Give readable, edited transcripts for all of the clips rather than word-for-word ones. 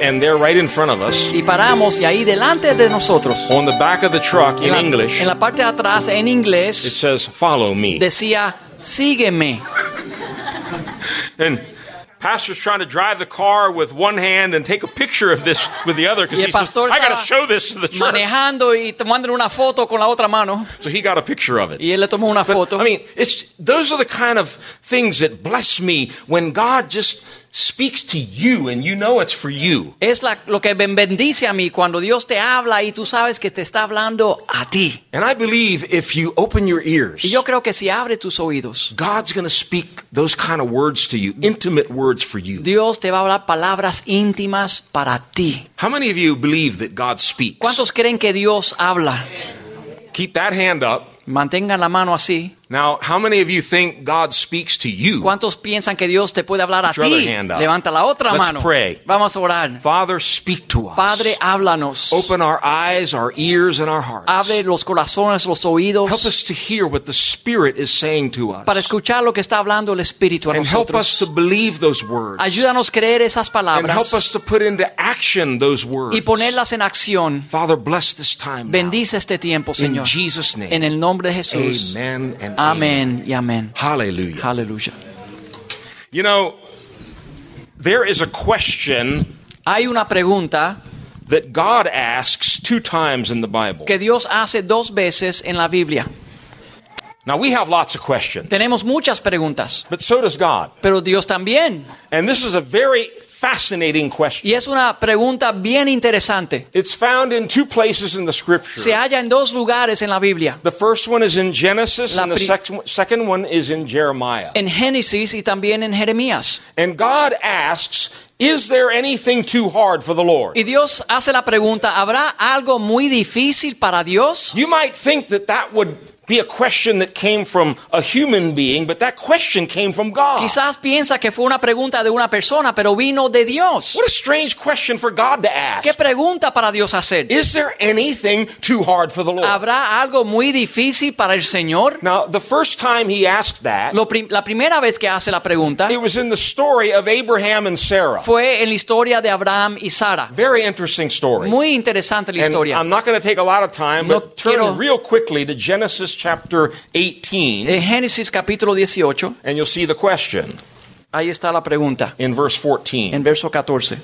And they're right in front of us. Y paramos y ahí delante de nosotros. On the back of the truck in English. En la parte de atrás en inglés. It says, "Follow me." Decía, "Sígueme." And pastor's trying to drive the car with one hand and take a picture of this with the other because he says, "I got to show this to the church." Manejando y tomando una foto con la otra mano. So he got a picture of it. Y él le tomó una foto. I mean, those are the kind of things that bless me when God just speaks to you and you know it's for you. Es lo que me bendice a mí cuando Dios te habla y tú sabes que te está hablando a ti. And I believe if you open your ears, y yo creo que si abre tus oídos, God's going to speak those kind of words to you, intimate words for you. Dios te va a hablar palabras íntimas para ti. How many of you believe that God speaks? ¿Cuántos creen que Dios habla? Keep that hand up. Mantengan la mano así. Now, how many of you think God speaks to you? ¿Cuántos piensan que Dios te puede hablar a ti? Levanta la otra mano. Let's pray. Vamos a orar. Father, speak to us. Padre, háblanos. Open our eyes, our ears, and our hearts. Abre los corazones, los oídos. Help us to hear what the Spirit is saying to us. Para escuchar lo que está hablando el Espíritu a nosotros. And help us to believe those words. Ayúdanos creer esas palabras. And help us to put into action those words. Y ponerlas en acción. Father, bless this time. Bendice este tiempo, Señor. In Jesus' name. En el nombre de Jesús. Amen. And amen. Amen. Hallelujah. Hallelujah. You know, there is a question. Hay una pregunta that God asks two times in the Bible. Que Dios hace dos veces en la Biblia. Now we have lots of questions. Tenemos muchas preguntas. But so does God. Pero Dios también. And this is a very fascinating question. Y es una pregunta bien interesante. It's found in two places in the scripture. Se halla en dos lugares en la Biblia. The first one is in Genesis and the second one is in Jeremiah. En Génesis y también en Jeremías. And God asks, "Is there anything too hard for the Lord?" Y Dios hace la pregunta, ¿habrá algo muy difícil para Dios? You might think that would be a question that came from a human being, but that question came from God. Quizás piensa que fue una pregunta de una persona, pero vino de Dios. What a strange question for God to ask. ¿Qué pregunta para Dios hacer? Is there anything too hard for the Lord? ¿Habrá algo muy difícil para el Señor? Now, the first time he asked that, la primera vez que hace la pregunta, it was in the story of Abraham and Sarah. Fue en la historia de Abraham y Sara. Very interesting story. Muy interesante la historia. And I'm not going to take a lot of time, but turn real quickly to Genesis chapter 18. En Génesis capítulo 18. And you'll see the question. Ahí está la pregunta. In verse 14. En verso 14.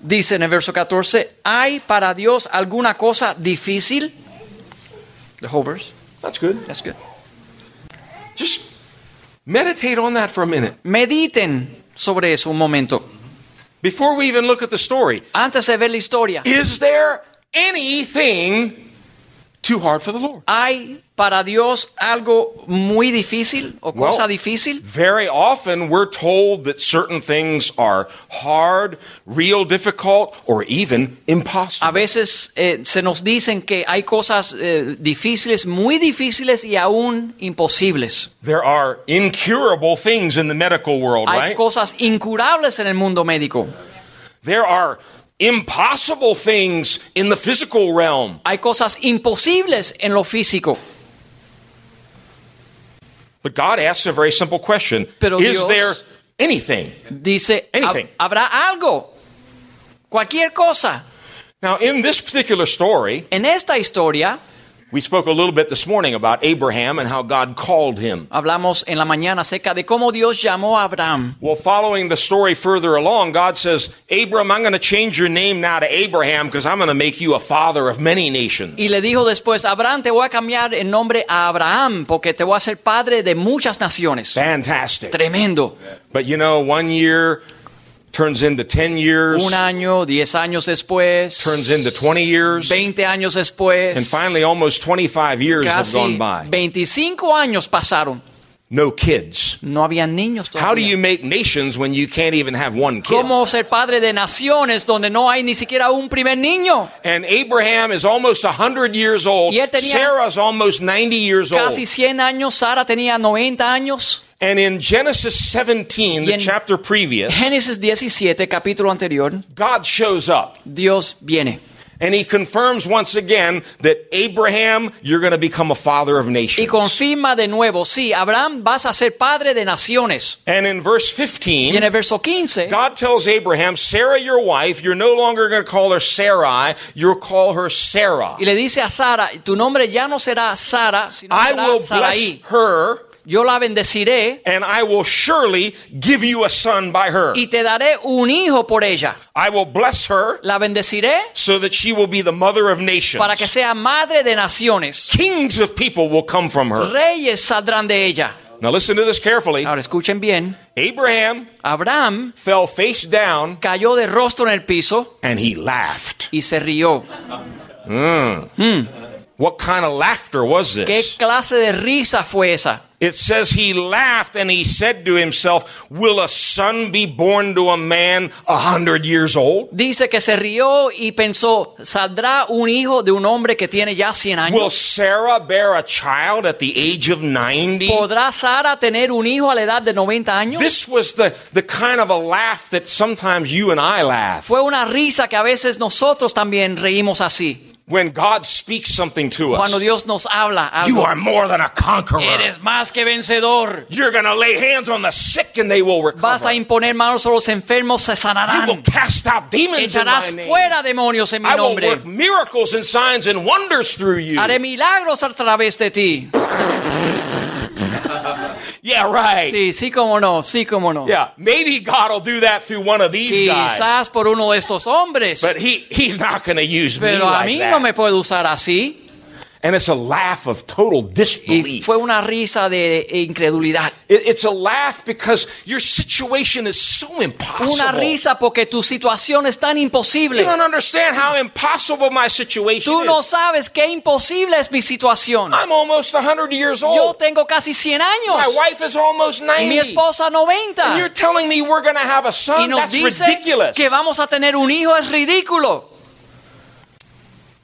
Dice en el verso 14, ¿hay para Dios alguna cosa difícil? The whole verse. That's good. That's good. Just meditate on that for a minute. Mediten sobre eso un momento. Before we even look at the story. Antes de ver la historia. Is there anything too hard for the Lord? ¿Hay para Dios algo muy difícil o cosa difícil? Very often we're told that certain things are hard, real difficult, or even impossible. A veces se nos dicen que hay cosas difíciles, muy difíciles y aún imposibles. There are incurable things in the medical world, right? Hay cosas incurables en el mundo médico. There are impossible things in the physical realm. Hay cosas imposibles en lo físico. But God asks a very simple question. Pero Dios, is there anything? Dice, anything. Habrá algo. Cualquier cosa. Now, in this particular story, en esta historia, we spoke a little bit this morning about Abraham and how God called him. Hablamos en la mañana acerca de cómo Dios llamó a Abraham. Well, following the story further along, God says, "Abram, I'm going to change your name now to Abraham because I'm going to make you a father of many nations." Y le dijo después, "Abraham, te voy a cambiar el nombre a Abraham porque te voy a ser padre de muchas naciones." Fantastic. Tremendo. But you know, 1 year turns into 10 years. Un año, 10 años después. Turns into 20 years. 20 años después. And finally, almost 25 years have gone by. 25 años pasaron. No kids. No había niños todavía. How do you make nations when you can't even have one kid? ¿Cómo ser padre de naciones donde no hay ni siquiera un primer niño? And Abraham is almost 100 years old. Sarah's almost 90 years old. Casi 100 años. Sara tenía 90 años. And in Genesis 17, the chapter previous, Génesis 17, capítulo anterior, God shows up. Dios viene. And he confirms once again that Abraham, you're going to become a father of nations. Y confirma de nuevo, sí, Abraham, vas a ser padre de naciones. And in verse 15, y en el verso 15, God tells Abraham, Sarah, your wife, you're no longer going to call her Sarai, you'll call her Sarah. Y le dice a Sara, tu nombre ya no será Sara, sino I será will Sarai. Bless her. Yo la bendeciré, and I will surely give you a son by her. Y te daré un hijo por ella. I will bless her, la bendeciré, so that she will be the mother of nations. Para que sea madre de naciones. Kings of people will come from her. Reyes saldrán de ella. Now listen to this carefully. Ahora escuchen bien. Abraham fell face down, cayó de rostro en el piso, and he laughed. Y se rió. What kind of laughter was this? ¿Qué clase de risa fue esa? It says he laughed and he said to himself, will a son be born to a man 100 years old? Dice que se rió y pensó, ¿saldrá un hijo de un hombre que tiene ya 100 años? Will Sarah bear a child at the age of 90? ¿Podrá Sara tener un hijo a la edad de 90 años? This was the kind of a laugh that sometimes you and I laugh. Fue una risa que a veces nosotros también reímos así. When God speaks something to us, cuando Dios nos habla algo, you are more than a conqueror. Eres más que vencedor. You're going to lay hands on the sick and they will recover. Vas a imponer manos a los enfermos, se sanarán. You will cast out demons in my name. Fuera demonios en mi nombre. I will work miracles and signs and wonders through you. Haré milagros a través de ti. Yeah, right. Sí, sí, cómo no, sí, cómo no. Yeah, maybe God will do that through one of these guys. Quizás por uno de estos hombres. But he's not going to use me like that. Pero a mí no me puede usar así. And it's a laugh of total disbelief. Y fue una risa de incredulidad. It's a laugh because your situation is so impossible. Una risa porque tu situación es tan imposible. You don't understand how impossible my situation is. Tú no sabes qué imposible es mi situación. I'm almost 100 years old. Yo tengo casi 100 años. My wife is almost 90. Mi esposa 90. And you're telling me we're going to have a son? That's ridiculous. Que vamos a tener un hijo es ridículo.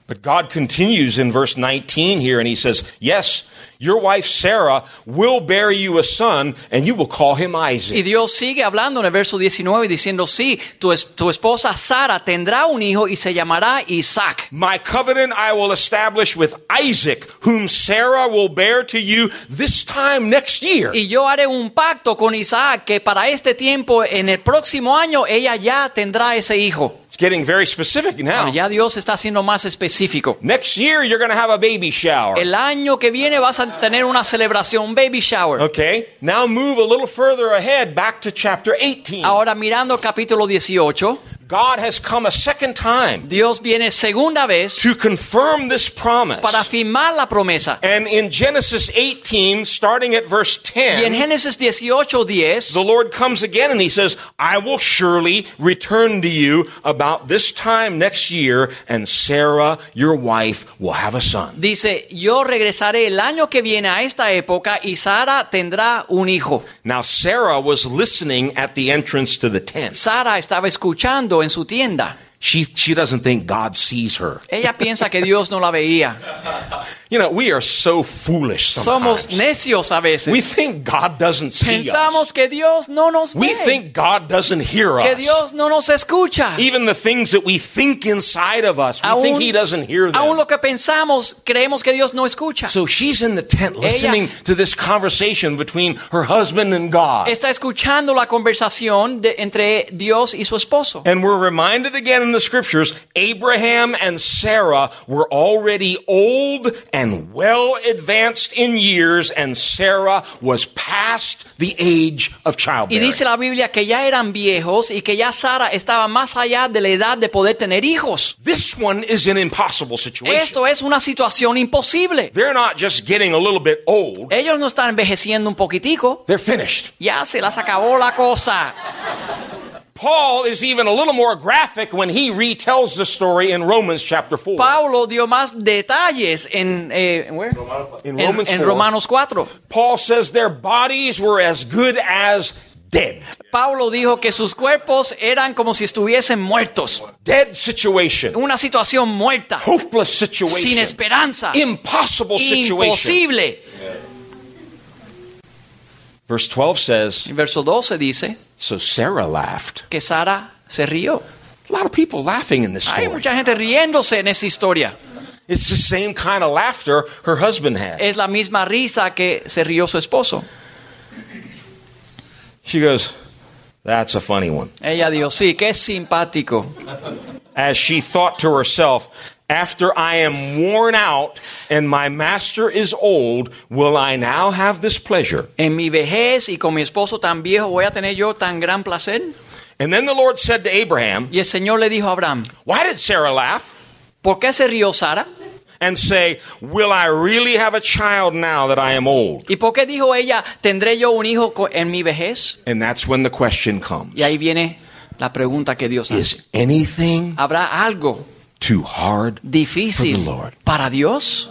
But God continues in verse 19 here, and he says, yes, your wife Sarah will bear you a son, and you will call him Isaac. Y Dios sigue hablando en el verso 19 diciendo, sí, tu esposa Sara tendrá un hijo y se llamará Isaac. My covenant I will establish with Isaac, whom Sarah will bear to you this time next year. Y yo haré un pacto con Isaac que para este tiempo, en el próximo año, ella ya tendrá ese hijo. It's getting very specific now. Ahora ya Dios está siendo más específico. Next year you're going to have a baby shower. El año que viene vas a tener una celebración, un baby shower. Okay. Now move a little further ahead back to chapter 18. Ahora mirando el capítulo 18. God has come a second time. Dios viene segunda vez to confirm this promise. Para firmar la promesa. And in Genesis 18, starting at verse 10, y en Génesis 18:10, the Lord comes again and he says, I will surely return to you about this time next year, and Sarah, your wife, will have a son. Dice, yo regresaré el año que viene a esta época, y Sara tendrá un hijo. Now Sarah was listening at the entrance to the tent. Sara estaba escuchando en su tienda. She doesn't think God sees her. Ella piensa que Dios no la veía. You know, we are so foolish sometimes. Somos necios a veces. We think God doesn't see Pensamos us. Que Dios no nos ve. We think God doesn't hear que us. Dios no nos escucha. Even the things that we think inside of us, we think he doesn't hear them. Aún lo que pensamos, creemos que Dios no escucha. So she's in the tent listening to this conversation between her husband and God. Está escuchando la conversación entre Dios y su esposo. And we're reminded again in the scriptures, Abraham and Sarah were already old and well advanced in years, and Sarah was past the age of childbearing. Y dice la Biblia que ya eran viejos y que ya Sara estaba más allá de la edad de poder tener hijos. This one is an impossible situation. Esto es una situación imposible. They're not just getting a little bit old. Ellos no están envejeciendo un poquitico. They're finished. Ya se las acabó la cosa. Paul is even a little more graphic when he retells the story in Romans chapter 4. Paulo dio más detalles in Romanos 4. Paul says their bodies were as good as dead. Pablo dijo que sus cuerpos eran como si estuviesen muertos. Dead situation. Una situación muerta. Hopeless situation. Sin esperanza. Impossible situation. Imposible. Verse 12 says, verso 12 dice, so Sarah laughed. Que Sara se rió. A lot of people laughing in this story. Hay mucha gente riéndose en esta historia. It's the same kind of laughter her husband had. Es la misma risa que se rió su esposo. She goes, "That's a funny one." Ella dijo, "Sí, qué simpático." As she thought to herself, "After I am worn out and my master is old, will I now have this pleasure?" En mi vejez y con mi esposo tan viejo, ¿voy a tener yo tan gran placer? And then the Lord said to Abraham, y el Señor le dijo a Abraham, "Why did Sarah laugh?" ¿Por qué se rió Sara? And say, "Will I really have a child now that I am old?" ¿Y por qué dijo ella, ¿tendré yo un hijo en mi vejez? And that's when the question comes. Y ahí viene la pregunta que Dios hace. Is anything ¿habrá algo too hard difícil for the Lord? Para Dios?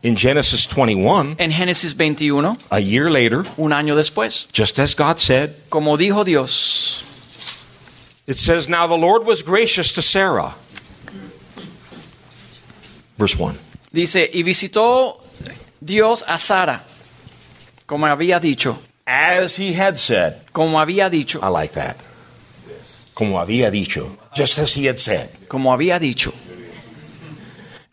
In Genesis 21, en Génesis 21, a year later, un año después, just as God said, como dijo Dios, it says, "Now the Lord was gracious to Sarah." Verse 1. Dice, y visitó Dios a Sara, como había dicho. As he had said. Como había dicho. I like that. Como había dicho. Just as he had said. Como había dicho.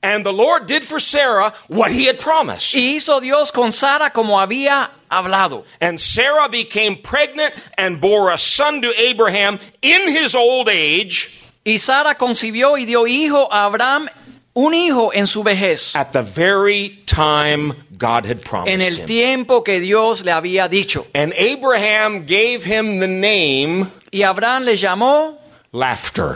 And the Lord did for Sarah what he had promised. Y hizo Dios con Sara como había hablado. And Sarah became pregnant and bore a son to Abraham in his old age. Y Sara concibió y dio hijo a Abraham. Un hijo en su vejez. At the very time God had promised him. En el tiempo que Dios le había dicho. And Abraham gave him the name. Y Abraham le llamó. Laughter.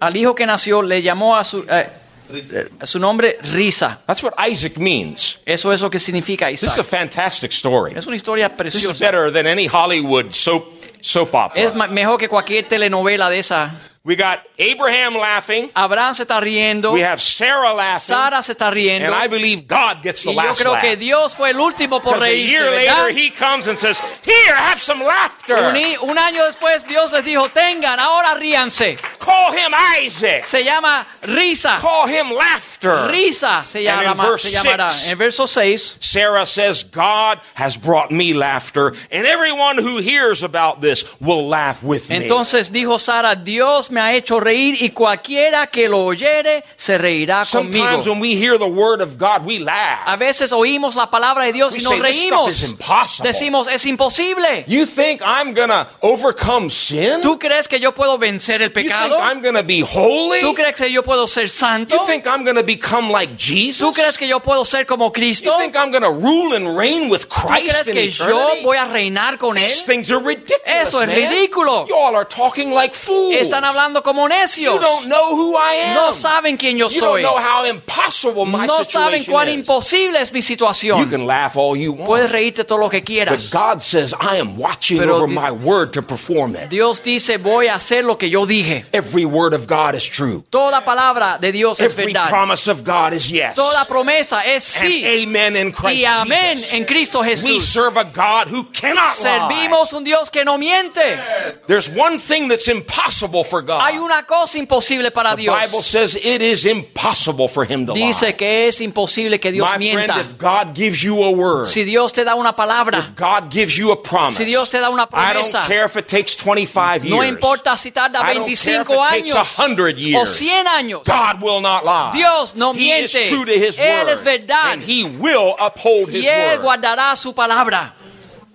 Al hijo que nació le llamó a su nombre risa. That's what Isaac means. Eso es lo que significa Isaac. This is a fantastic story. Es una historia preciosa. This is better than any Hollywood soap opera. Es mejor que cualquier telenovela de esa. We got Abraham laughing. Abraham se está riendo. We have Sarah laughing. Sara se está riendo. And I believe God gets the last laugh. Y yo creo que Dios fue el último por reírse. A year later, he comes and says, "Here, have some laughter." Un año después, Dios les dijo, "Tengan, ahora ríanse." Call him Isaac. Se llama risa. Call him laughter. Risa se llama. Se llamará. En verso 6, Sarah says, "God has brought me laughter, and everyone who hears about this will laugh with me." Entonces dijo Sara, Dios me ha hecho reír y cualquiera que lo oyere se reirá conmigo. Sometimes when we hear the word of God, we laugh. A veces oímos la palabra de Dios y nos reímos. Decimos, es imposible. You think I'm gonna overcome sin? ¿Tú crees que yo puedo vencer el pecado? You think I'm gonna be holy? ¿Tú crees que yo puedo ser santo? You think I'm gonna become like Jesus? ¿Tú crees que yo puedo ser como Cristo? You think I'm gonna rule and reign with Christ in eternity? ¿Tú crees que yo voy a reinar con él? These things are ridiculous. Eso es ridículo. You all are talking like fools. Están hablando como necios. You don't know who I am. No saben quién yo soy. You don't know how impossible my no saben cuán imposible es mi situación. You can laugh all you want. Puedes reírte todo lo que quieras. But God says, I am watching over my word to perform it. Dios dice, voy a hacer lo que yo dije. Every word of God is true. Toda palabra de Dios es verdad. Every promise of God is yes. Toda promesa es sí. And amen in Christ y amén Jesus. En Cristo Jesús. We serve a God who cannot servimos lie. Un Dios que no miente. There's one thing that's impossible for God. Hay una cosa imposible para Dios. The Bible says it is impossible for him to lie. Dice que es imposible que Dios mienta. My friend, if God gives you a word, si Dios te da una palabra, if God gives you a promise, si Dios te da una promesa, I don't care if it takes 25 years. No importa si tarda 25 años, I don't care if it takes 100 years. O 100 años. God will not lie. Dios no miente. He is true to his word. Él es verdad. And he will uphold his word. Y él guardará su palabra.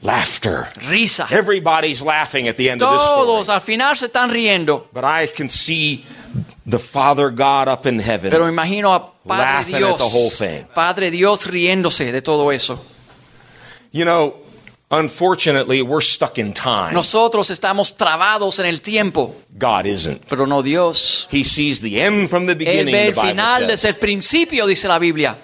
Laughter. Risa. Everybody's laughing at the end of this story. Todos al final se están riendo. But I can see the Father God up in heaven. Pero imagino a Padre Dios, at the whole thing. Padre Dios riéndose de todo eso. You know, unfortunately, we're stuck in time. Nosotros estamos trabados en el tiempo. God isn't. Pero no Dios. He sees the end from the beginning. Él ve el final desde el principio, dice la Biblia.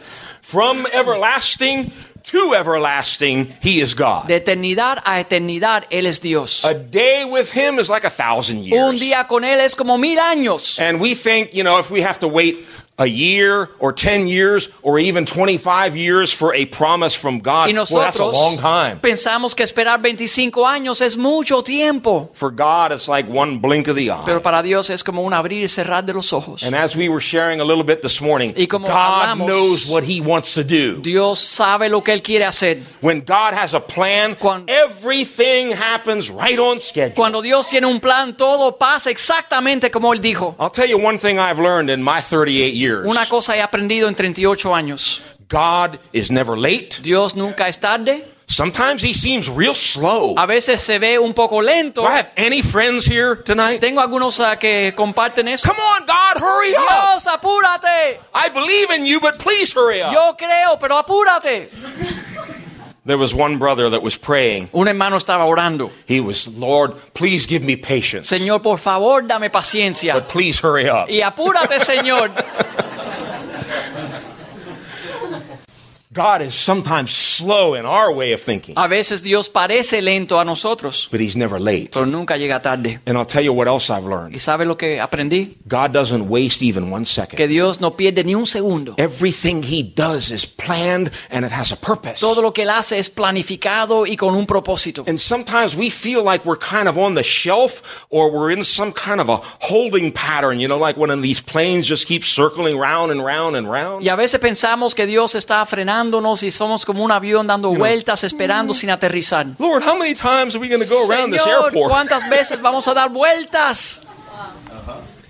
From everlasting to everlasting, he is God. De eternidad a eternidad, él es Dios. A day with him is like 1,000 years. Un día con él es como 1,000 años. And we think, you know, if we have to wait a year or 10 years or even 25 years for a promise from God. Y nosotros that's a long time. Pensamos que esperar 25 años es mucho tiempo. For God, it's like one blink of the eye. Pero para Dios es como un abrir y cerrar de los ojos. And as we were sharing a little bit this morning, God knows what He wants to do. Dios sabe lo que él quiere hacer. When God has a plan, everything happens right on schedule. Cuando Dios tiene un plan, todo pasa exactamente como él dijo. I'll tell you one thing I've learned in my 38 years. Una cosa he aprendido en 38 años. God is never late. Dios nunca es tarde. Sometimes he seems real slow. A veces se ve un poco lento. Do I have any friends here tonight? Tengo algunos que comparten eso. Come on, God, hurry up. Dios, apúrate. I believe in you, but please hurry up. Yo creo, pero apúrate. There was one brother that was praying. Un hermano estaba orando. He was, Lord, please give me patience. Señor, por favor, dame paciencia. But please hurry up. Y apúrate, Señor. God is sometimes slow in our way of thinking. A veces Dios parece lento a nosotros. But he's never late. Pero nunca llega tarde. And I'll tell you what else I've learned. ¿Y sabe lo que aprendí? God doesn't waste even one second. Que Dios no pierde ni un segundo. Everything he does is planned and it has a purpose. Todo lo que él hace es planificado y con un propósito. And sometimes we feel like we're kind of on the shelf or we're in some kind of a holding pattern, you know, like when these planes just keep circling round and round and round. Y a veces pensamos que Dios está frenando y somos como un avión dando vueltas esperando sin aterrizar. Lord, how many times are we going to go around this airport? ¿Cuántas veces vamos a dar vueltas?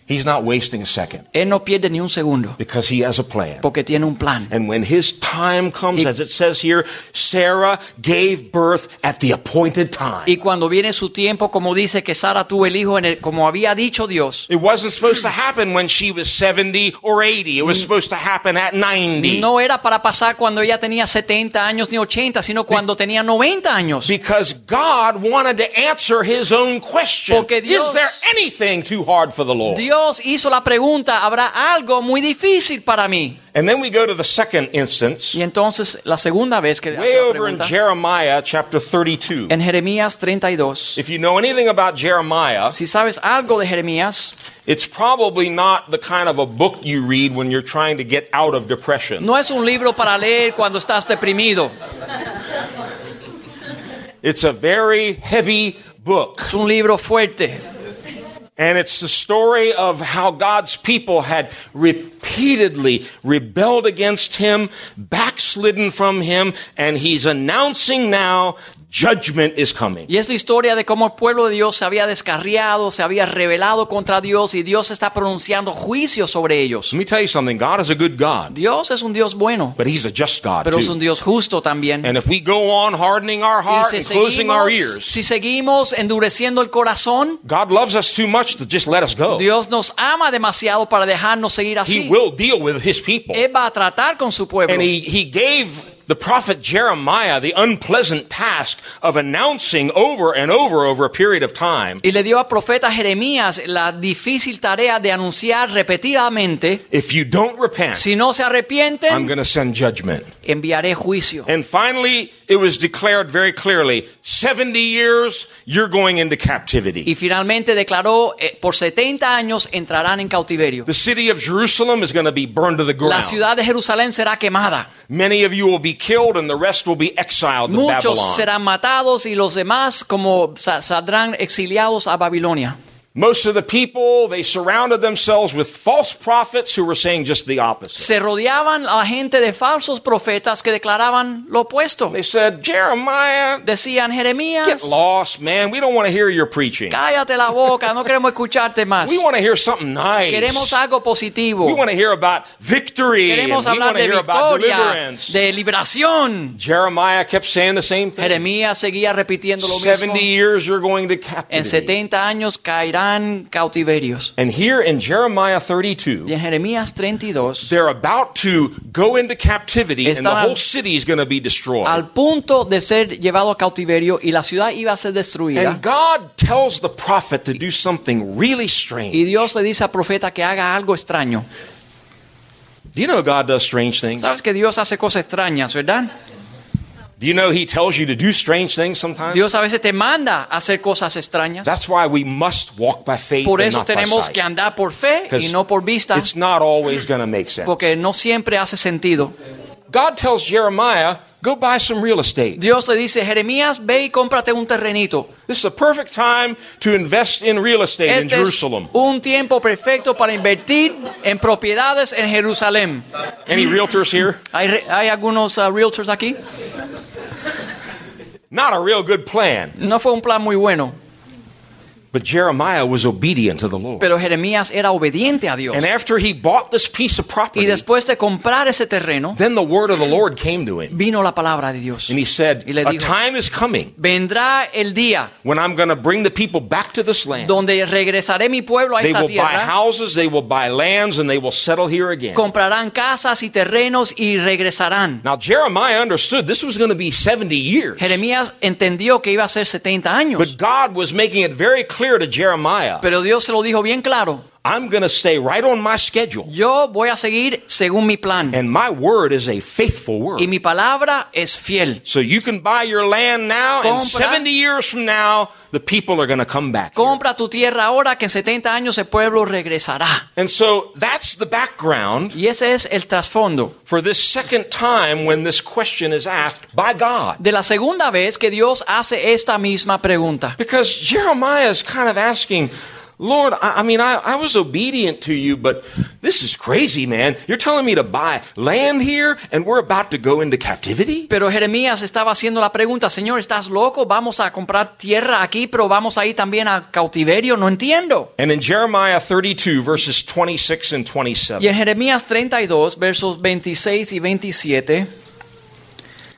He's not wasting a second. Él no pierde ni un segundo. Because he has a plan. Porque tiene un plan. And when his time comes, as it says here, Sarah gave birth at the appointed time. Y cuando viene su tiempo, como dice que Sara tuvo el hijo en el, como había dicho Dios. It wasn't supposed to happen when she was 70 or 80. It was supposed to happen at 90. No era para pasar cuando ella tenía 70 años ni 80, sino cuando tenía 90 años. Because God wanted to answer his own question. Dios, is there anything too hard for the Lord? Dios hizo la pregunta, ¿habrá algo muy difícil para mí? And then we go to the second instance. Y entonces la segunda vez que hace la pregunta. In Jeremiah chapter 32. En Jeremías 32. If you know anything about Jeremiah, si sabes algo de Jeremías, it's probably not the kind of a book you read when you're trying to get out of depression. No es un libro para leer cuando estás deprimido. It's a very heavy book. Es un libro fuerte. And it's the story of how God's people had repeatedly rebelled against him, backslidden from him, and he's announcing now judgment is coming. Y es la historia de cómo el pueblo de Dios se había descarriado, se había rebelado contra Dios, y Dios está pronunciando juicio sobre ellos. Let me tell you something. God is a good God. Dios es un Dios bueno. But he's a just God pero too. Es un Dios justo también. And if we go on hardening our heart and closing our ears, si seguimos endureciendo el corazón, God loves us too much to just let us go. Dios nos ama demasiado para dejarnos seguir así. He will deal with his people. Él va a tratar con su pueblo. And he gave the prophet Jeremiah the unpleasant task of announcing over and over a period of time. Y le dio al profeta Jeremías la difícil tarea de anunciar repetidamente. If you don't repent, si no se arrepienten, I'm going to send judgment. Enviaré juicio. And finally, it was declared very clearly, 70 years you're going into captivity. Y finalmente declaró por 70 años entrarán en cautiverio. The city of Jerusalem is going to be burned to the ground. La ciudad de Jerusalén será quemada. Many of you will be killed and the rest will be exiled to Babylon. Muchos serán matados y los demás como saldrán exiliados a Babilonia. Most of the people, they surrounded themselves with false prophets who were saying just the opposite. Se rodeaban a la gente de falsos profetas que declaraban lo opuesto. They said, Jeremiah, decían, Jeremías, get lost, man. We don't want to hear your preaching. Cállate la boca, no queremos escucharte más. We want to hear something nice. Queremos algo positivo. We want to hear about victory. Queremos hablar de victoria, de liberación. Jeremiah kept saying the same thing. Jeremías seguía repitiendo lo mismo. 70 years you're going to captivity. En 70 años caerá. And here in Jeremiah 32, they're about to go into captivity and the whole city is going to be destroyed. Al punto de ser llevado a cautiverio y la ciudad iba a ser destruida. And God tells the prophet to do something really strange. Y Dios le dice al profeta que haga algo extraño. Do you know God does strange things? Sabes que Dios hace cosas extrañas, ¿verdad? Do you know he tells you to do strange things sometimes? Dios a veces te manda a hacer cosas extrañas. That's why we must walk by faith por eso and not tenemos by sight. Que andar por fe y no por vista. It's not always going to make sense. Porque no siempre hace sentido. God tells Jeremiah, go buy some real estate. Dios le dice, Jeremías, ve y cómprate un terrenito. This is a perfect time to invest in real estate in Jerusalem. Es un tiempo perfecto para invertir en propiedades en Jerusalén. Any realtors here? Hay algunos realtors aquí. Not a real good plan. No fue un plan muy bueno. But Jeremiah was obedient to the Lord. Pero Jeremías era obediente a Dios. And after he bought this piece of property, y después de comprar ese terreno, then the word of the Lord came to him. Vino la palabra de Dios. And he said, a time is coming. Vendrá el día when I'm going to bring the people back to this land. Donde regresaré mi pueblo a esta tierra. They will buy houses, they will buy lands, and they will settle here again. Comprarán casas y terrenos y regresarán. Now Jeremiah understood this was going to be 70 years. Jeremías entendió que iba a ser 70 años. But God was making it very clear to Jeremiah. Pero Dios se lo dijo bien claro. I'm going to stay right on my schedule. Yo voy a seguir según mi plan. And my word is a faithful word. Y mi palabra es fiel. So you can buy your land now, and 70 years from now, the people are going to come back. Compra tu tierra ahora, que en 70 años el pueblo regresará. And so that's the background. Y ese es el trasfondo. For this second time when this question is asked by God. De la segunda vez que Dios hace esta misma pregunta. Because Jeremiah is kind of asking, Lord, I was obedient to you, but this is crazy, man. You're telling me to buy land here, and we're about to go into captivity? Pero Jeremías estaba haciendo la pregunta, Señor, ¿estás loco? Vamos a comprar tierra aquí, pero vamos a ir también a cautiverio. No entiendo. And in Jeremiah 32, verses 26 and 27. Y en Jeremías 32, versos 26 y 27,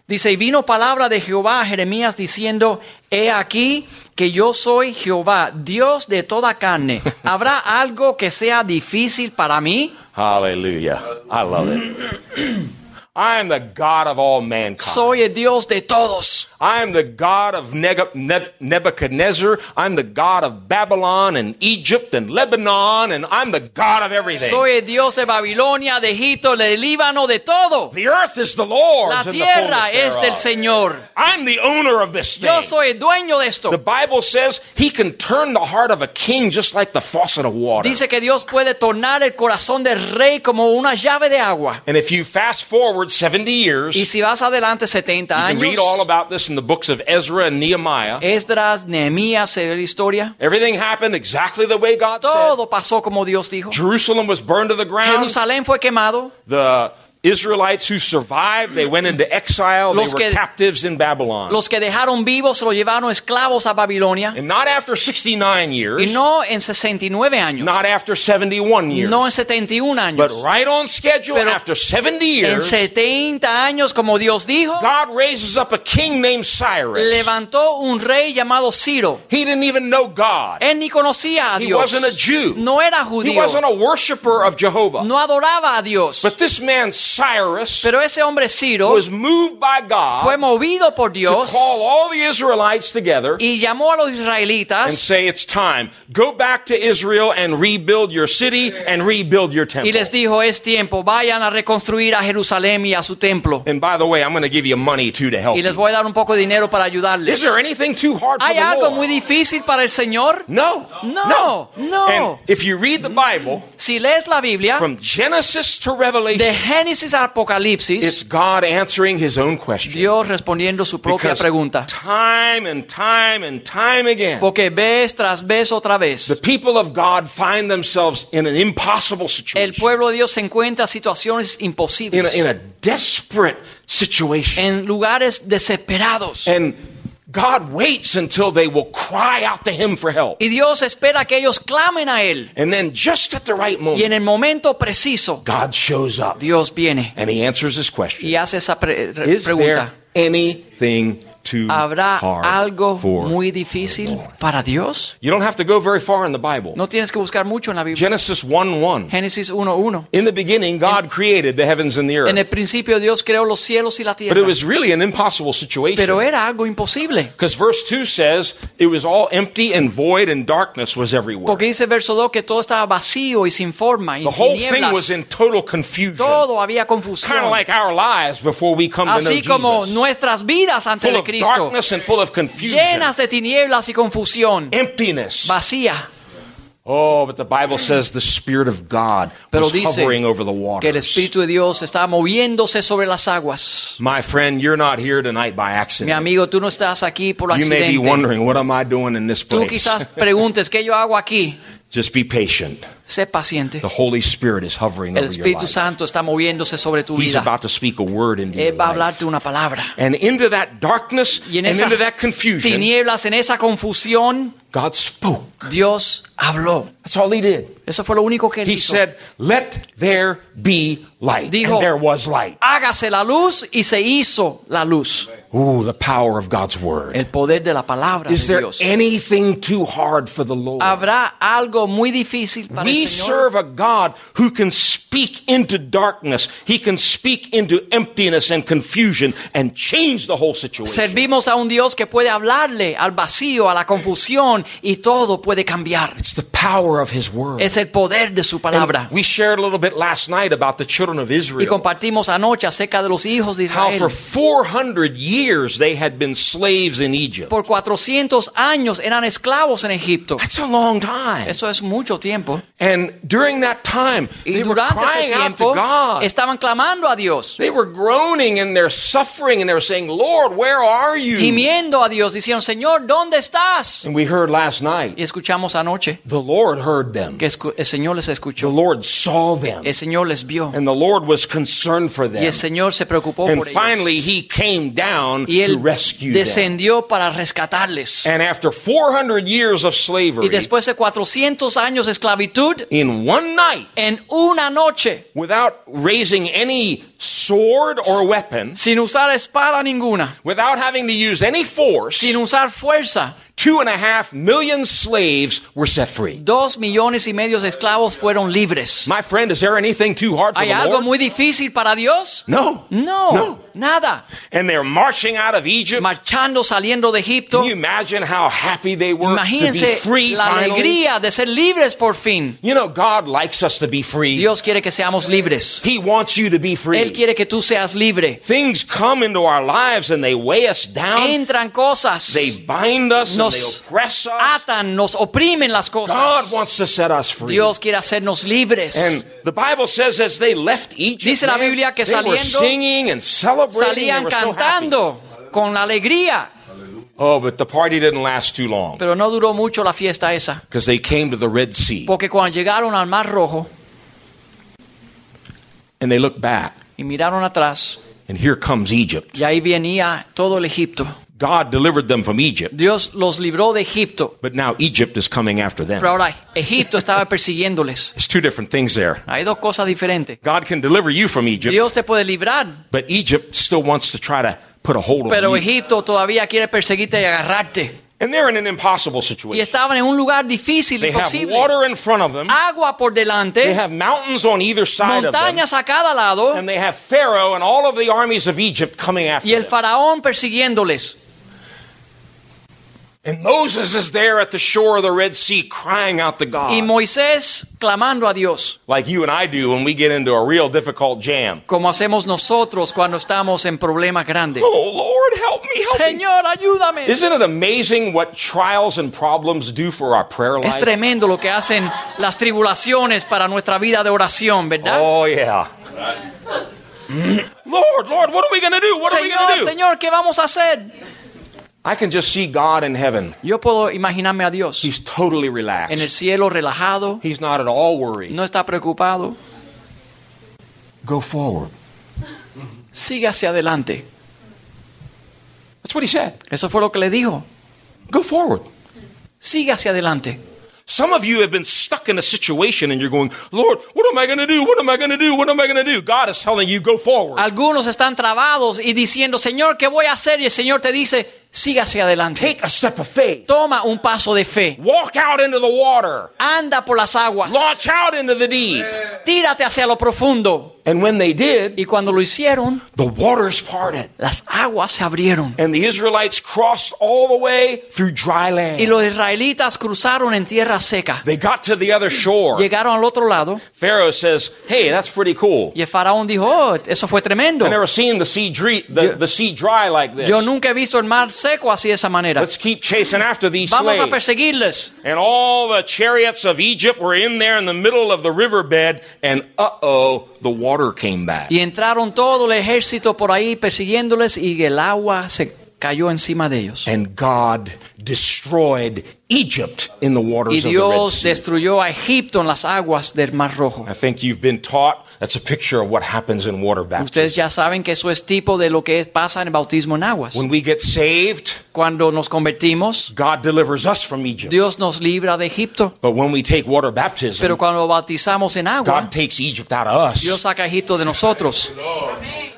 dice, y vino palabra de Jehová a Jeremías diciendo, he aquí que yo soy Jehová, Dios de toda carne. ¿Habrá algo que sea difícil para mí? Hallelujah. I love it. I am the God of all mankind. Soy el Dios de todos. I am the God of Nebuchadnezzar. I'm the God of Babylon and Egypt and Lebanon, and I'm the God of everything. Soy el Dios de Babilonia, de Egipto, de Líbano, de todo. The earth is the Lord's. La tierra es del Señor. I'm the owner of this thing. Yo soy el dueño de esto. The Bible says he can turn the heart of a king just like the faucet of water. Dice que Dios puede tornar el corazón del rey como una llave de agua. And if you fast forward 70 years. Y si vas adelante 70 años. You can read all about this in the books of Ezra and Nehemiah. Esdras, Nehemías, se ve la historia. Everything happened exactly the way God said. Todo pasó como Dios dijo. Jerusalem was burned to the ground. Jerusalén fue quemado. The Israelites who survived, they went into exile. They were captives in Babylon. Los que dejaron vivos se los llevaron esclavos a Babilonia. And not after 69 years. Y no en 69 años. Not after 71 years. No en 71 años. But right on schedule. Pero after 70 years. En 70 años, como Dios dijo. God raises up a king named Cyrus. Levantó un rey llamado Ciro. He didn't even know God. Él ni conocía a Dios. He wasn't a Jew. No era judío. He wasn't a worshiper of Jehovah. No adoraba a Dios. But this man Cyrus, pero ese hombre Ciro, was moved by God, fue movido por Dios, to call all the Israelites together, y llamó a los israelitas, and say, it's time. Go back to Israel and rebuild your city and rebuild your temple. Y les dijo, es tiempo, vayan a reconstruir a Jerusalén y a su templo. And by the way, I'm going to give you money too to help. Y les voy a dar un poco de dinero para ayudarles. Is there anything too hard for the Lord? ¿Hay algo muy difícil para el Señor? No. No. No. And if you read the Bible, si lees la Biblia, from Genesis to Revelation, de Génesis Apocalipsis, it's God answering his own question. Dios respondiendo su propia pregunta. Time and time and time again. Porque vez tras vez otra vez. The people of God find themselves in an impossible situation. El pueblo de Dios se encuentra situaciones imposibles. In a desperate situation. En lugares desesperados. And God waits until they will cry out to him for help. Y Dios espera que ellos clamen a él. And then just at the right moment. Y en el momento preciso. God shows up. Dios viene. And he answers this question. Y hace esa pregunta. Is there anything too ¿Habrá hard algo for muy difícil the Lord. Para Dios? You don't have to go very far in the Bible. No tienes que buscar mucho en la Biblia. Genesis 1:1. Génesis 1:1. In the beginning, God created the heavens and the earth. En el principio, Dios creó los cielos y la tierra. But it was really an impossible situation. Pero era algo imposible. Because verse 2 says it was all empty and void, and darkness was everywhere. Porque dice verso 2 que todo estaba vacío y sin forma y tinieblas. The whole thing was in total confusion. Todo había confusión. Kind of like our lives before we come to know Jesus. Así como nuestras vidas antes de Cristo, llenas de tinieblas y confusión, emptiness, vacía. Oh, but the Bible says the Spirit of God was hovering over the waters. Que el Espíritu de Dios estaba moviéndose sobre las aguas. My friend, you're not here tonight by accident. Mi amigo, tú no estás aquí por accidente. You may be wondering, what am I doing in this place? Tú quizás preguntes, ¿qué yo hago aquí? Just be patient. Sé paciente. The Holy Spirit is hovering over your life. El Espíritu Santo está moviéndose sobre tu vida. He's about to speak a word into your life. Él va a hablarte una palabra. And into that darkness and into that confusion. Tinieblas, en esa confusión, God spoke. Dios habló. That's all he did. Eso fue lo único que él hizo. He said, "Let there be light." Dijo, and there was light. Hágase la luz y se hizo la luz. Ooh, the power of God's word. El poder de la palabra de Dios. Is there anything too hard for the Lord? ¿Habrá algo muy difícil para el Señor? We serve a God who can speak into darkness. He can speak into emptiness and confusion and change the whole situation. Servimos a un Dios que puede hablarle al vacío, a la confusión, y todo puede cambiar. It's the power of his word. Es el poder de su palabra. And we shared a little bit last night about the children of Israel. Y compartimos anoche acerca de los hijos de Israel. How for 400 years they had been slaves in Egypt. Por 400 años eran esclavos en Egipto. That's a long time. Eso es mucho tiempo. And during that time, they were crying out to God. Estaban clamando a Dios. They were groaning in their suffering and they were saying, "Lord, where are you?" Gimiendo a Dios, diciendo, "Señor, ¿dónde estás?" And we heard last night. Y escuchamos anoche. The Lord heard them. Que el Señor les escuchó. The Lord saw them. El Señor les vio. And the Lord was concerned for them. Y el Señor se preocupó por ellos. And finally, He came down to rescue them. Para rescatarles. And after 400 years of slavery, y después de 400 años de esclavitud, in one night, en una noche, without raising any sword or weapon, sin usar espada ninguna, without having to use any force, sin usar fuerza, 2.5 million slaves were set free. 2.5 millones de esclavos fueron libres. My friend, is there anything too hard for the Lord? ¿Hay algo muy difícil para Dios? No. No. No. Nada. And they're marching out of Egypt. Marchando, saliendo de Egipto. Can you imagine how happy they were to be free la finally? Alegría de ser libres por fin. You know, God likes us to be free. Dios quiere que seamos libres. He wants you to be free. Él quiere que tú seas libre. Things come into our lives and they weigh us down. Entran cosas. They bind us. Nos atan, nos oprimen las cosas. God wants to set us free. Dios quiere hacernos libres. And the Bible says as they left Egypt, dice la Biblia que saliendo, they were singing and celebrating. Salían cantando con la alegría. Oh, but the party didn't last too long. Pero no duró mucho la fiesta esa. Because they came to the Red Sea. Porque cuando llegaron al Mar Rojo, and they looked back. Y miraron atrás. And here comes Egypt. Y ahí venía todo el Egipto. God delivered them from Egypt. Dios los libró de Egipto. But now Egypt is coming after them. Pero ahora Egipto estaba persiguiéndoles. It's two different things there. Hay dos cosas diferentes. God can deliver you from Egypt. Dios te puede librar. But Egypt still wants to try to put a hold on you. Pero Egipto todavía quiere perseguirte y agarrarte. And they're in an impossible situation. Y estaban en un lugar difícil, they imposible. Have water in front of them. Agua por delante. They have mountains on either side of them. Montañas a cada lado. And they have Pharaoh and all of the armies of Egypt coming after them. Y el faraón persiguiéndoles. And Moses is there at the shore of the Red Sea crying out to God. Y Moisés clamando a Dios. Like you and I do when we get into a real difficult jam. Como hacemos nosotros cuando estamos en problemas grandes. Oh Lord, help me, help Señor, me. Ayúdame. Isn't it amazing what trials and problems do for our prayer life? Es tremendo lo que hacen las tribulaciones para nuestra vida de oración, ¿verdad? Oh yeah. Lord, Lord, what are we going to do? What Señor, are we going to do? Señor, ¿qué vamos a hacer? I can just see God in heaven. Yo puedo imaginarme a Dios. He's totally relaxed. En el cielo relajado. He's not at all worried. No está preocupado. Go forward. Sigue hacia adelante. That's what he said. Eso fue lo que le dijo. Go forward. Sigue hacia adelante. Some of you have been stuck in a situation and you're going, Lord, what am I going to do? What am I going to do? What am I going to do? God is telling you, go forward. Algunos están trabados y diciendo, Señor, ¿qué voy a hacer? Y el Señor te dice, siga hacia adelante. Take a step of faith. Toma un paso de fe. Walk out into the water. Anda por las aguas. Launch out into the deep. Tírate hacia lo profundo. And when they did, y cuando lo hicieron, the waters parted. Las aguas se abrieron. And the Israelites crossed all the way through dry land. Y los israelitas cruzaron en tierra seca. They got to the other shore. Llegaron al otro lado. Pharaoh says, "Hey, that's pretty cool." Y el faraón dijo, oh, eso fue tremendo. I've never seen the sea dry like this. Yo nunca he visto el mar seco así de esa manera. Let's keep chasing after these slaves. Vamos a perseguirles. And all the chariots of Egypt were in there in the middle of the riverbed, and the water came back. Y entraron todo el ejército por ahí persiguiéndoles y el agua se cayó encima de ellos. And God destroyed Egypt in the waters of the Red Sea. Y Dios destruyó a Egipto en las aguas del Mar Rojo. I think you've been taught that's a picture of what happens in water baptism. Ustedes ya saben que eso es tipo de lo que pasa en el bautismo en aguas. When we get saved, cuando nos convertimos, God delivers us from Egypt. Dios nos libra de Egipto. But when we take water baptism, pero cuando bautizamos en agua, God takes Egypt out of us. Dios saca Egipto de nosotros.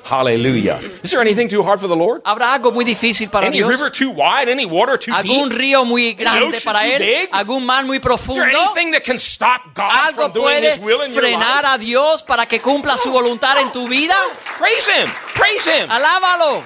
Hallelujah. Is there anything too hard for the Lord? ¿Habrá algo muy difícil para Dios? Any river too wide, any water too deep? ¿Algún río muy grande para él? ¿Algún mar muy profundo? Is there anything that can stop God from doing His will in your life? ¿Algo puede frenar a Dios para que cumpla su voluntad en tu vida? Praise Him. Praise Him. Alábalo.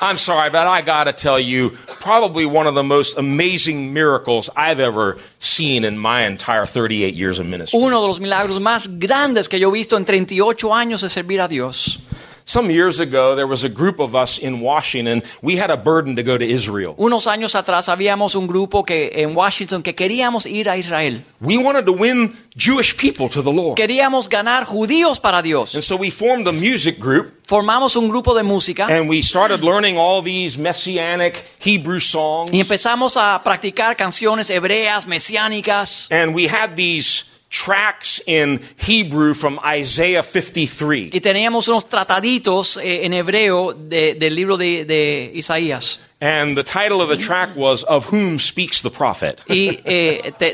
I'm sorry, but I gotta tell you, probably one of the most amazing miracles I've ever seen in my entire 38 years of ministry. Uno de los milagros más grandes que yo he visto en 38 años de servir a Dios. Some years ago, there was a group of us in Washington. We had a burden to go to Israel. Unos años atrás habíamos un grupo que en Washington que queríamos ir a Israel. We wanted to win Jewish people to the Lord. Queríamos ganar judíos para Dios. And so we formed a music group. Formamos un grupo de música. And we started learning all these messianic Hebrew songs. Y empezamos a practicar canciones hebreas mesiánicas. And we had these tracts in Hebrew from Isaiah 53. Y teníamos unos trataditos en hebreo del libro de Isaías. And the title of the track was "Of Whom Speaks the Prophet." Y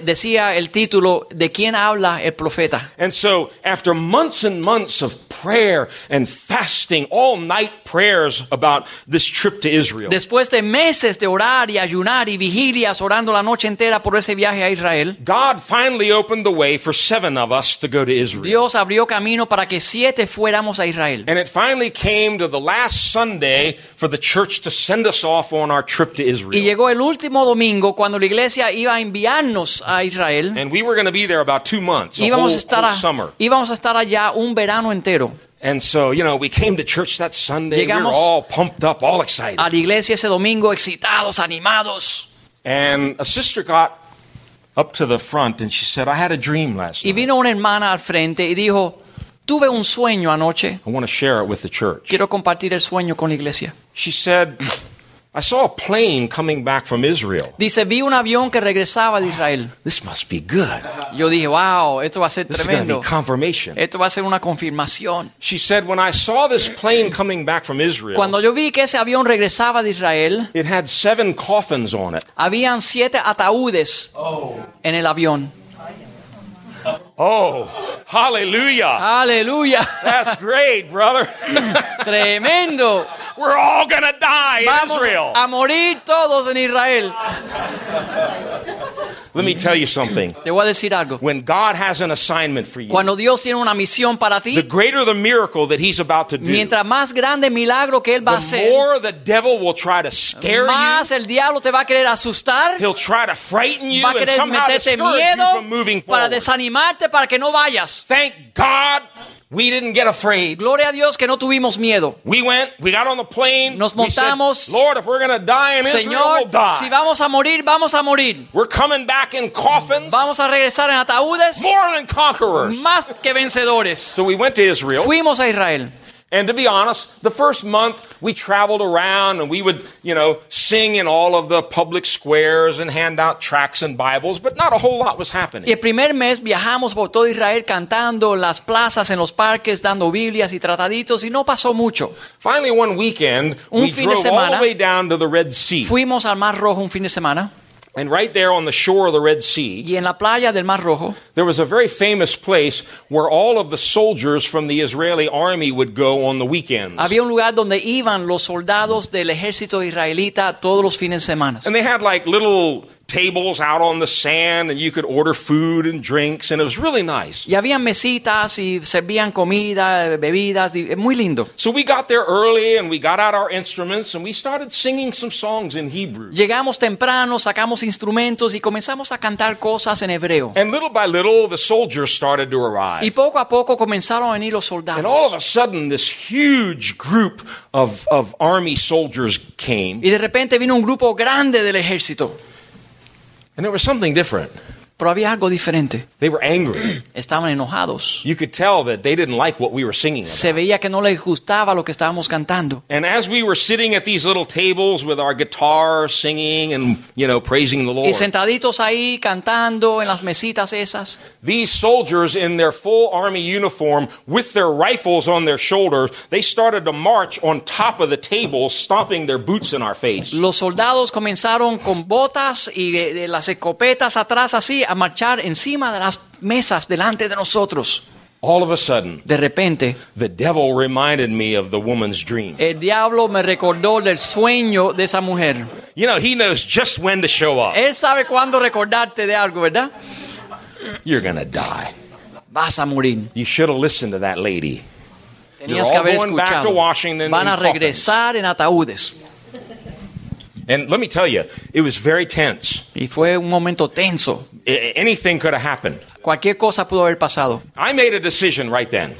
decía el título de quién habla el profeta. And so, after months and months of prayer and fasting, all night prayers about this trip to Israel. Después de meses de orar y ayunar y vigilias orando la noche entera por ese viaje a Israel. God finally opened the way for 7 of us to go to Israel. Dios abrió camino para que 7 fuéramos a Israel. And it finally came to the last Sunday for the church to send us off on our trip to Israel. Y llegó el último domingo cuando la iglesia iba a enviarnos a Israel. And we were going to be there about 2 months, a whole summer. Íbamos a estar allá un verano entero. And so, you know, we came to church that Sunday. Llegamos, we were all pumped up, all excited. A la iglesia ese domingo excitados, animados. And a sister got up to the front and she said, "I had a dream last night." Y vino una hermana al frente y dijo, "Tuve un sueño anoche." I want to share it with the church. Quiero compartir el sueño con la iglesia. She said, "I saw a plane coming back from Israel." Dice, vi un avión que regresaba de Israel. This must be good. Yo dije, wow, esto va a ser tremendo. This is going to be confirmation. Esto va a ser una confirmación. She said, "When I saw this plane coming back from Israel." Cuando yo vi que ese avión regresaba de Israel. It had 7 coffins on it. Habían 7 ataúdes en el avión. Oh, hallelujah. Hallelujah. That's great, brother. Tremendo. We're all going to die in Israel. Vamos a morir todos en Israel. Let me tell you something. Te voy a decir algo. When God has an assignment for you, cuando Dios tiene una misión para ti, the greater the miracle that He's about to do, mientras más grande el milagro que él va a hacer, the more the devil will try to scare más you. El diablo te va a querer asustar. He'll try to frighten you and somehow discourage miedo you from moving forward. Para desanimarte para que no vayas. Thank God we didn't get afraid. Gloria a Dios que no tuvimos miedo. We went, we got on the plane. Nos montamos. We said, "Lord, if we're going to die in Israel, we'll die. Si vamos a morir, vamos a morir. We're coming back in coffins. Vamos a regresar en ataúdes. More than conquerors." Más que vencedores. So we went to Israel. Fuimos a Israel. And to be honest, the first month we traveled around and we would, sing in all of the public squares and hand out tracts and Bibles, but not a whole lot was happening. El primer mes viajamos por todo Israel cantando en las plazas, en los parques, dando Biblias y trataditos, y no pasó mucho. Finally, one weekend, we drove all the way down to the Red Sea. Fuimos al Mar Rojo un fin de semana. And right there on the shore of the Red Sea, y en la playa del Mar Rojo, there was a very famous place where all of the soldiers from the Israeli army would go on the weekends. Había un lugar donde iban los soldados del ejército israelita todos los fines de semana. And they had like little tables out on the sand, and you could order food and drinks, and it was really nice. Y habían mesitas y servían comida, bebidas, muy lindo. So we got there early, and we got out our instruments, and we started singing some songs in Hebrew. Llegamos temprano, sacamos instrumentos y comenzamos a cantar cosas en hebreo. And little by little, the soldiers started to arrive. Y poco a poco comenzaron a venir los soldados. And all of a sudden, this huge group of army soldiers came. Y de repente vino un grupo grande del ejército. And there was something different. Pero había algo diferente. They were angry. Estaban enojados. You could tell that they didn't like what we were singing about. Se veía que no les gustaba lo que estábamos cantando. And as we were sitting at these little tables with our guitar singing and, praising the Lord. Y sentaditos ahí cantando en las mesitas esas. These soldiers in their full army uniform with their rifles on their shoulders, they started to march on top of the table, stomping their boots in our face. Los soldados comenzaron con botas y las escopetas atrás así a marchar encima de las mesas delante de nosotros. All of a sudden, de repente, the devil reminded me of the woman's dream. El diablo me recordó del sueño de esa mujer. He knows just when to show up. Él sabe cuándo recordarte de algo, ¿verdad? You're gonna die. Vas a morir. You should have listened to that lady. Tenías que haber escuchado. Van a regresar en ataúdes. And let me tell you, it was very tense. Y fue un momento tenso. Anything could have happened. Cualquier cosa pudo haber pasado. I made a decision right then.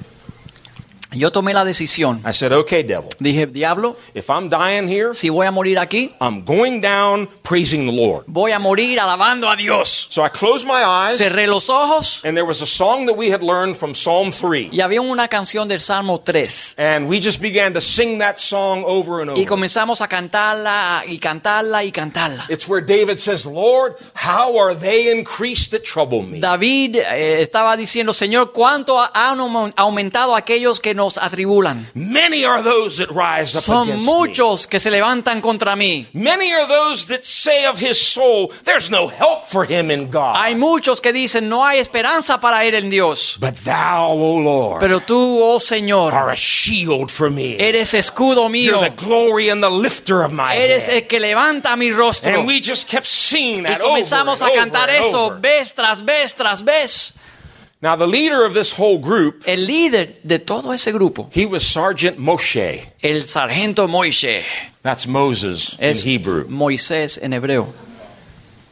Yo tomé la decisión. I said, okay, devil. Dije, diablo, if I'm dying here, si voy a morir aquí, I'm going down praising the Lord. Voy a morir alabando a Dios. So I closed my eyes. Cerré los ojos. And there was a song that we had learned from Psalm 3. Y había una canción del Salmo 3. And we just began to sing that song over and over. Y comenzamos a cantarla y cantarla y cantarla. It's where David says, Lord, how are they increased that trouble me? David estaba diciendo, Señor, ¿cuánto han aumentado aquellos que nos atribulan? Many are those that rise up Son muchos me. Que se levantan contra mí. Many are those that say of his soul, there's no help for him in God. Hay muchos que dicen, no hay esperanza para él en Dios. But thou, O Lord, pero tú, oh Señor, are a shield for me. Eres escudo mío. You're the glory and the lifter of my eres head. El que levanta mi rostro. And we just kept singing that y comenzamos over and a cantar over eso over. Vez tras vez tras vez. Now the leader of this whole group, el líder de todo ese grupo, he was Sergeant Moshe. El sargento Moshe. That's Moses in Hebrew. Moisés en hebreo.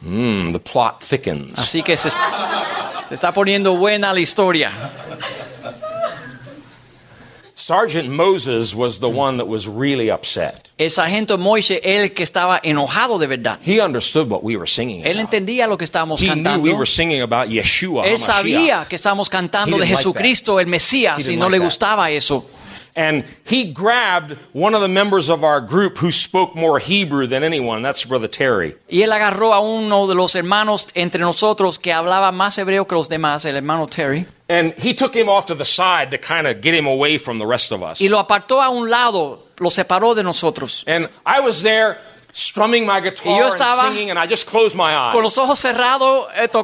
The plot thickens. Así que se está poniendo buena la historia. Sergeant Moses was the one that was really upset. El sargento Moisés, el que estaba enojado de verdad. He understood what we were singing about. Él entendía lo que estábamos cantando. He knew we were singing about Yeshua, él sabía que estábamos cantando de Jesucristo, el Mesías, y no le gustaba eso. And he grabbed one of the members of our group who spoke more Hebrew than anyone. That's Brother Terry. Y él agarró a uno de los hermanos entre nosotros que hablaba más hebreo que los demás, el hermano Terry. And he took him off to the side to kind of get him away from the rest of us. Y lo apartó a un lado, lo separó de nosotros. And I was there strumming my guitar and singing, and I just closed my eyes. Con los ojos cerrados,